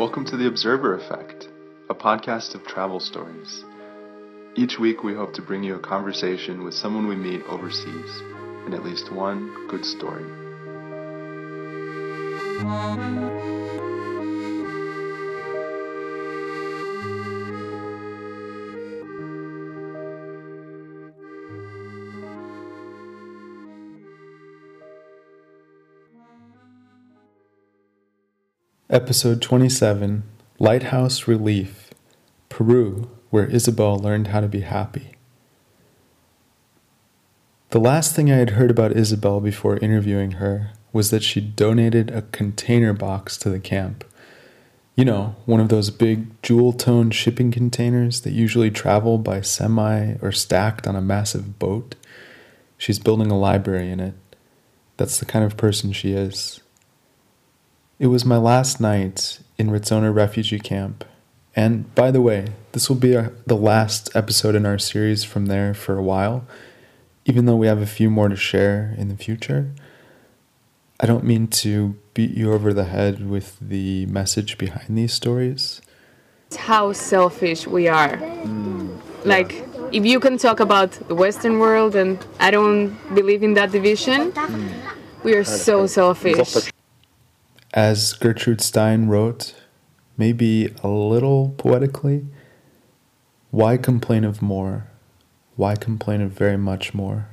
Welcome to The Observer Effect, a podcast of travel stories. Each week we hope to bring you a conversation with someone we meet overseas, and at least one good story. Episode 27, Lighthouse Relief, Peru, where Isabel learned how to be happy. The last thing I had heard about Isabel before interviewing her was that she donated a container box to the camp. You know, one of those big jewel-toned shipping containers that usually travel by semi or stacked on a massive boat. She's building a library in it. That's the kind of person she is. It was my last night in Ritsona refugee camp, and by the way, this will be the last episode in our series from there for a while, even though we have a few more to share in the future. I don't mean to beat you over the head with the message behind these stories. It's how selfish we are. Like, if you can talk about the Western world, and I don't believe in that division, we are so selfish. As Gertrude Stein wrote, maybe a little poetically, why complain of more? Why complain of very much more?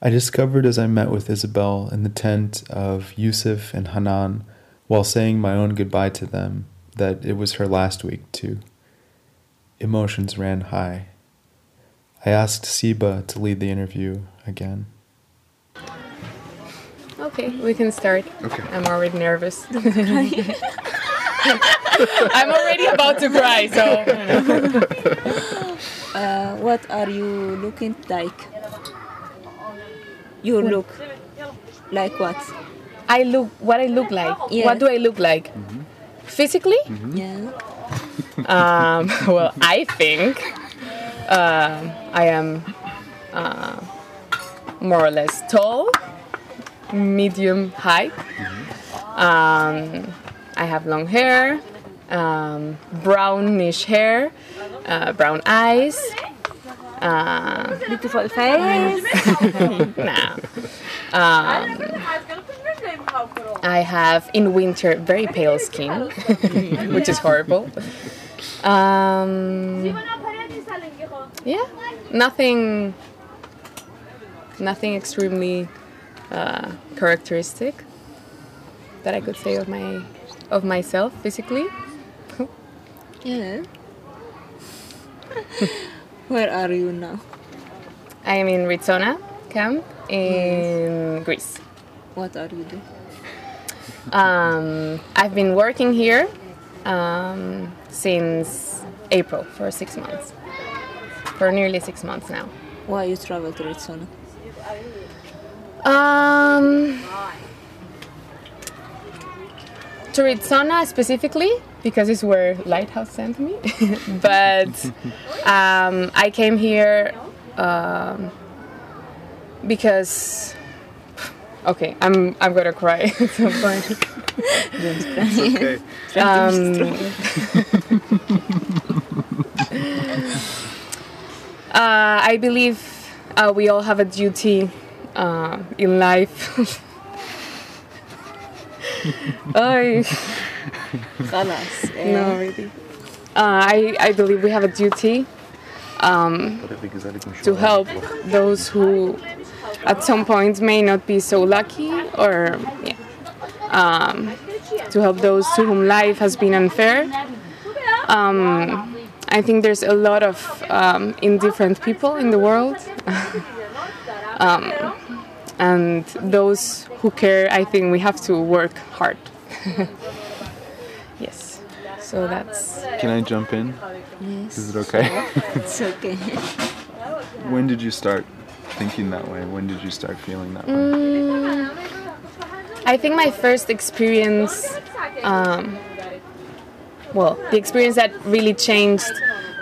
I discovered as I met with Isabel in the tent of Yusuf and Hanan while saying my own goodbye to them that it was her last week too. Emotions ran high. I asked Seba to lead the interview again. Okay, we can start. Okay. I'm already nervous. I'm already about to cry, so... what are you looking like? You look like what? I look... What I look like? Yes. What do I look like? Mm-hmm. Physically? Mm-hmm. Yeah. Well, I think I am more or less tall. Medium height. I have long hair, brownish hair, brown eyes, beautiful face. No. I have in winter very pale skin, which is horrible. Yeah, nothing extremely characteristic that I could say of myself physically. Yeah. Where are you now? I am in Ritsona camp in Greece. What are you doing? I've been working here since April for 6 months. For nearly 6 months now. Why you travel to Ritsona? To Ritsona specifically, because it's where Lighthouse sent me, but I came here because... Okay, I'm gonna cry at some point. It's okay. I believe we all have a duty in life. No, really. I believe we have a duty to help those who at some point may not be so lucky, or to help those to whom life has been unfair. I think there's a lot of indifferent people in the world. And those who care, I think we have to work hard. Yes. So that's... Can I jump in? Yes. Is it okay? It's okay. When did you start thinking that way? When did you start feeling that way? I think my first experience... the experience that really changed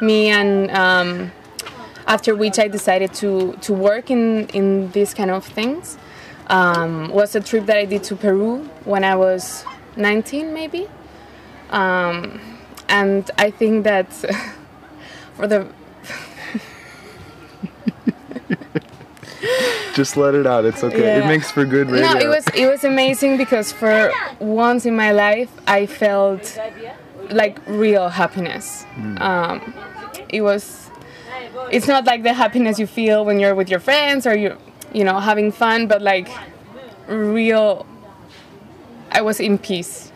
me, and... after which I decided to work in these kind of things, was a trip that I did to Peru when I was 19, maybe. And I think that for the just let it out. It's okay. Yeah. It makes for good radio. No, it was amazing because for once in my life I felt like real happiness. It's not like the happiness you feel when you're with your friends or you know having fun, but like real. I was in peace,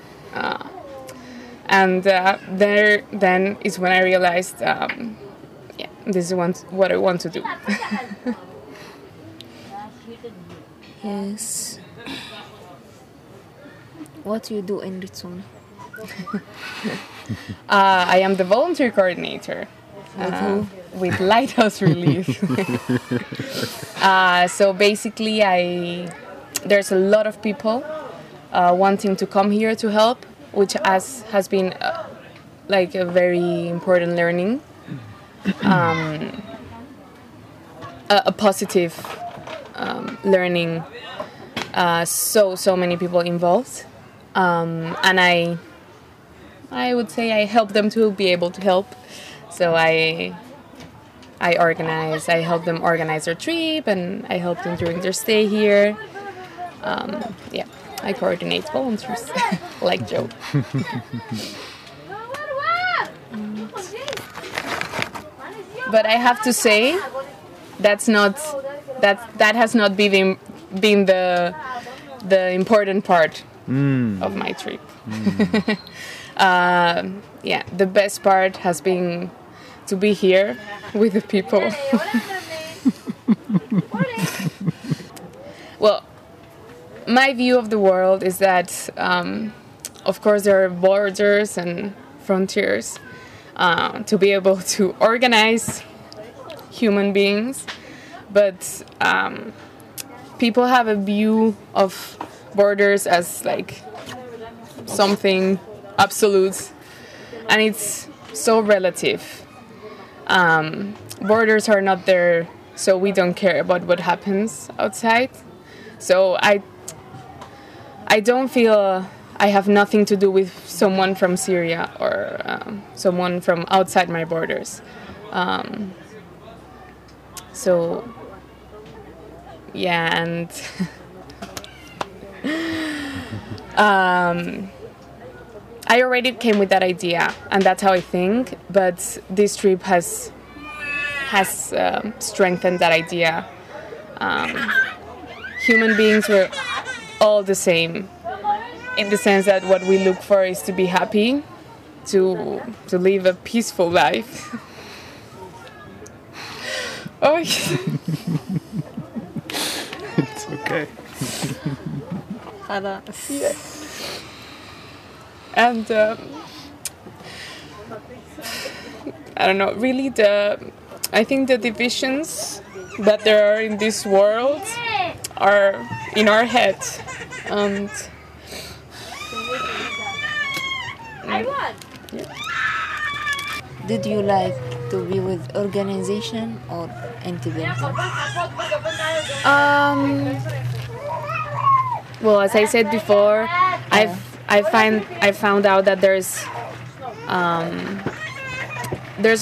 and then is when I realized, this is what I want to do. Yes. What do you do in Ritsona? I am the volunteer coordinator with Lighthouse Relief. So basically, there's a lot of people wanting to come here to help, which has been like a very important learning, a positive learning. So many people involved, and I would say I help them to be able to help. So I help them organize their trip, and I help them during their stay here. I coordinate volunteers, like Joe. But I have to say, that has not been the important part of my trip. The best part has been to be here with the people. Well, my view of the world is that, of course, there are borders and frontiers. To be able to organize human beings, but people have a view of borders as like something absolute, and it's so relative. Borders are not there, so we don't care about what happens outside. So I don't feel I have nothing to do with someone from Syria or someone from outside my borders. And I already came with that idea, and that's how I think. But this trip has strengthened that idea. Human beings were all the same, in the sense that what we look for is to be happy, to live a peaceful life. Oh, it's okay. Yeah. And I don't know. Really, I think the divisions that there are in this world are in our head, and. Did you like to be with organization or independent? Well, as I said before, I found out that there's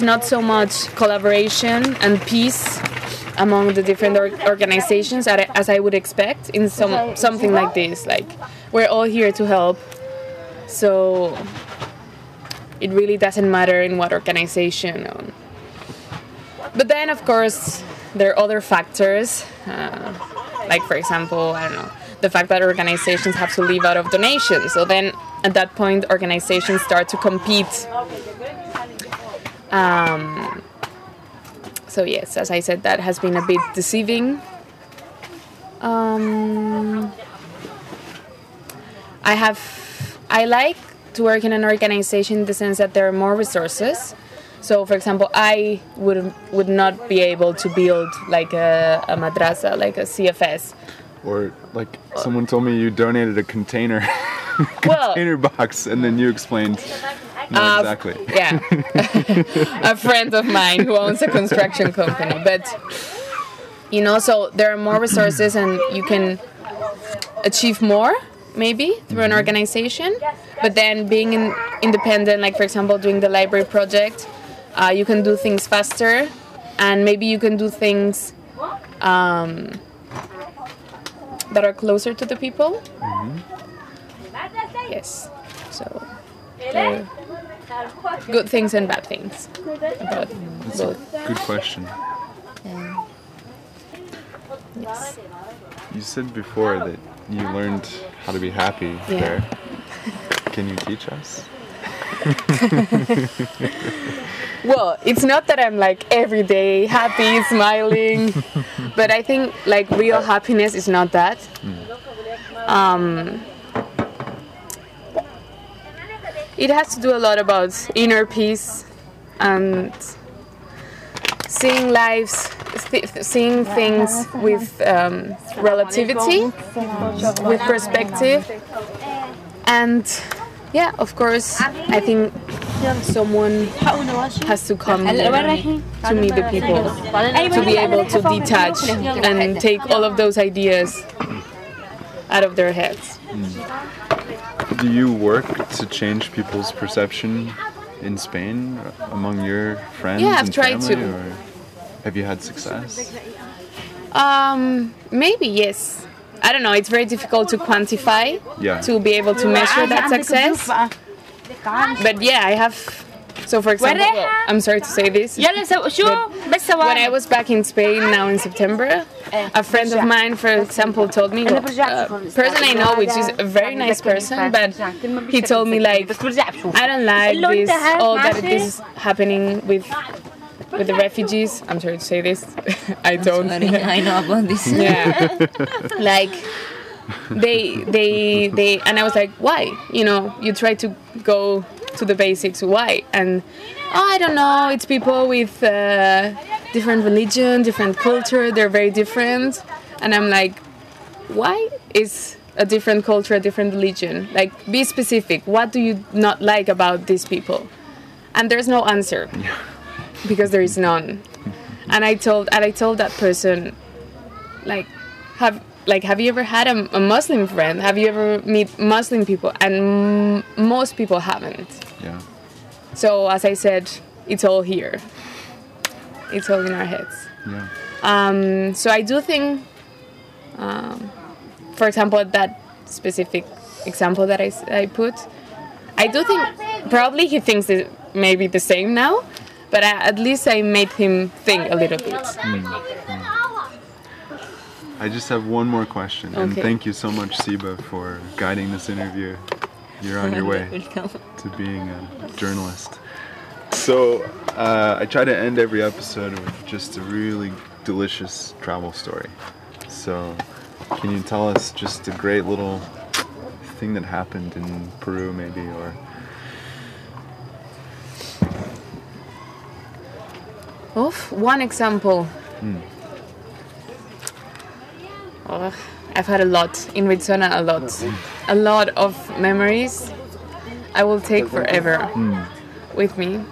not so much collaboration and peace among the different organizations as I would expect in something like this. Like, we're all here to help, so it really doesn't matter in what organization. But then, of course, there are other factors, like, for example, I don't know, the fact that organizations have to live out of donations. So then, at that point, organizations start to compete. So yes, as I said, that has been a bit deceiving. I like to work in an organization in the sense that there are more resources. So, for example, I would not be able to build like a madrasa, like a CFS. Or like someone told me you donated a container, box, and then you explained. No, exactly. Yeah, a friend of mine who owns a construction company. But you know, so there are more resources, and you can achieve more. Maybe through an organization, but then being in independent, like for example doing the library project, you can do things faster, and maybe you can do things that are closer to the people. Mm-hmm. Yes. So good things and bad things about both. Good question. Yes. You said before that you learned how to be happy there. Can you teach us? Well, it's not that I'm like every day happy, smiling, but I think like real happiness is not that. It has to do a lot about inner peace and seeing lives, seeing things with relativity, with perspective, and yeah, of course, I think someone has to come to meet the people, to be able to detach and take all of those ideas out of their heads. Do you work to change people's perception in Spain among your friends and family? Yeah, I've tried to. Or have you had success? Maybe, yes. I don't know, it's very difficult to quantify, to be able to measure that success. But yeah, I have... So for example, I'm sorry to say this, but when I was back in Spain now in September, a friend of mine, for example, told me, a person I know, which is a very nice person, but he told me like, I don't like this, all that is happening with the refugees. I'm sorry to say this, I don't. I'm sorry, I know about this. Yeah, like they, and I was like, why? You know, you try to go to the basics, why? And I don't know, it's people with different religion, different culture, they're very different. And I'm like, why is a different culture, a different religion? Like, be specific, what do you not like about these people? And there's no answer, because there is none. And I told that person, like, have you ever had a Muslim friend? Have you ever met Muslim people? And most people haven't. Yeah. So as I said, it's all here. It's all in our heads. Yeah. So I do think, for example, that specific example that I put, I do think probably he thinks it may be the same now, but at least I made him think a little bit. I just have one more question, and thank you so much, Seba, for guiding this interview. You're on your way to being a journalist. So I try to end every episode with just a really delicious travel story. So can you tell us just a great little thing that happened in Peru, maybe, or... Oof, one example. Oh, I've had a lot in Ritsona, a lot of memories I will take forever with me.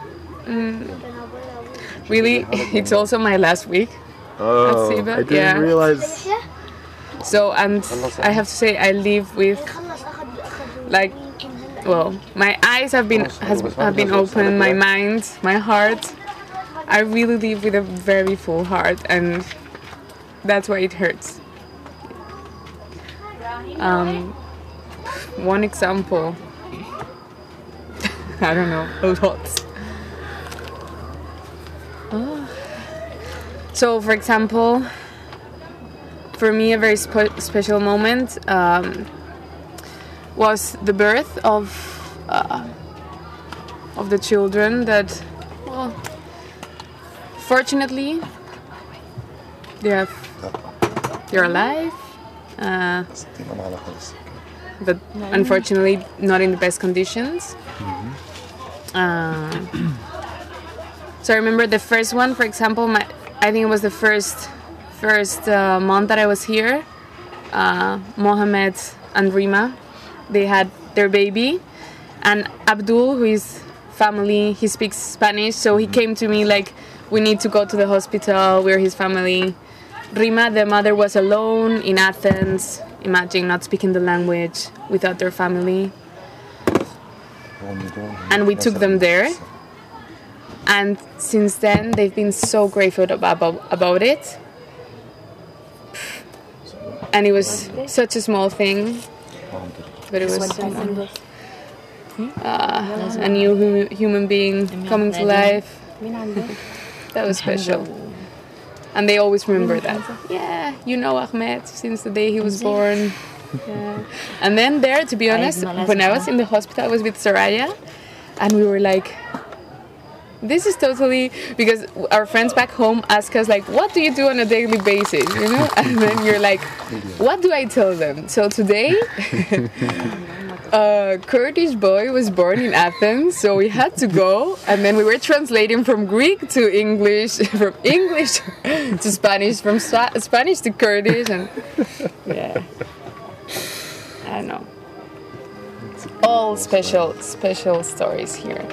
Really, it's also my last week at Seba. I didn't realize. So, and I have to say, I live with, like, well, my eyes have been open, my mind, my heart. I really live with a very full heart, and that's why it hurts. One example. I don't know, a lot. So, for example, for me, a very special moment was the birth of the children that, well, fortunately, they're alive. But unfortunately not in the best conditions. So I remember the first one, for example, I think it was the first month that I was here, Mohamed and Rima, they had their baby, and Abdul, who is family, he speaks Spanish, so he came to me like, we need to go to the hospital, we're his family. Rima, the mother, was alone in Athens, imagine not speaking the language without their family. and we took them there. And since then, they've been so grateful about it. And it was such a small thing, but it was, you know, a new human being coming to life. That was special. And they always remember that. Yeah, you know Ahmed since the day he was born. Yeah. And then there, to be honest, when I was in the hospital, I was with Saraya, and we were like, this is totally, because our friends back home ask us like, what do you do on a daily basis, you know? And then you're like, what do I tell them? So today, a Kurdish boy was born in Athens, so we had to go, and then we were translating from Greek to English, from English to Spanish, from Spanish to Kurdish, and yeah. I don't know. All special stories here.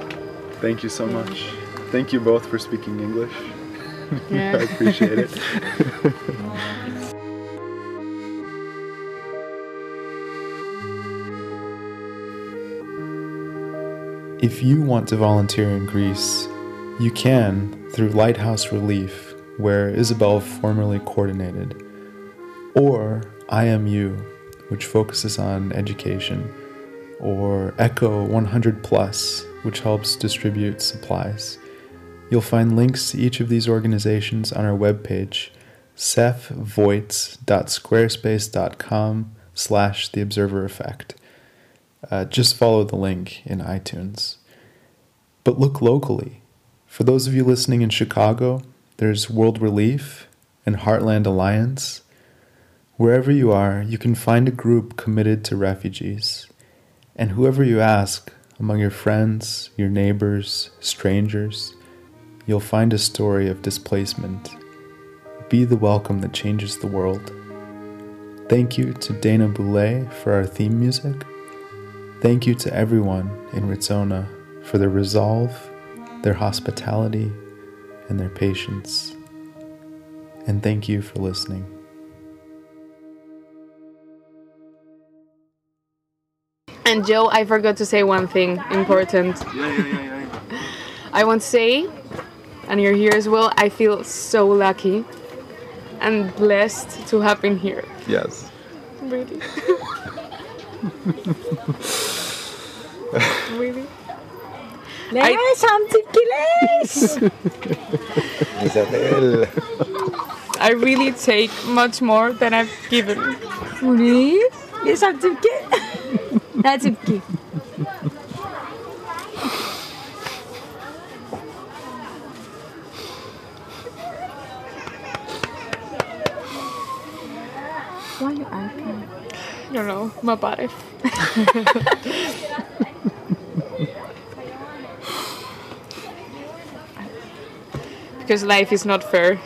Thank you so much. Thank you both for speaking English. Yeah. I appreciate it. If you want to volunteer in Greece, you can through Lighthouse Relief, where Isabel formerly coordinated, or IMU, which focuses on education, or Echo 100+, which helps distribute supplies. You'll find links to each of these organizations on our webpage, sefvoits.squarespace.com/The Observer Effect. Just follow the link in iTunes. But look locally. For those of you listening in Chicago, there's World Relief and Heartland Alliance. Wherever you are, you can find a group committed to refugees. And whoever you ask, among your friends, your neighbors, strangers, you'll find a story of displacement. Be the welcome that changes the world. Thank you to Dana Boulé for our theme music. Thank you to everyone in Ritsona for their resolve, their hospitality, and their patience. And thank you for listening. And Joe, I forgot to say one thing important. Yeah. I want to say, and you're here as well, I feel so lucky and blessed to have been here. Yes. Really? Really? Isabel! I really take much more than I've given. Really? Yes, I'm too good. That's okay. Why are you acting? I don't know. My body. Because life is not fair.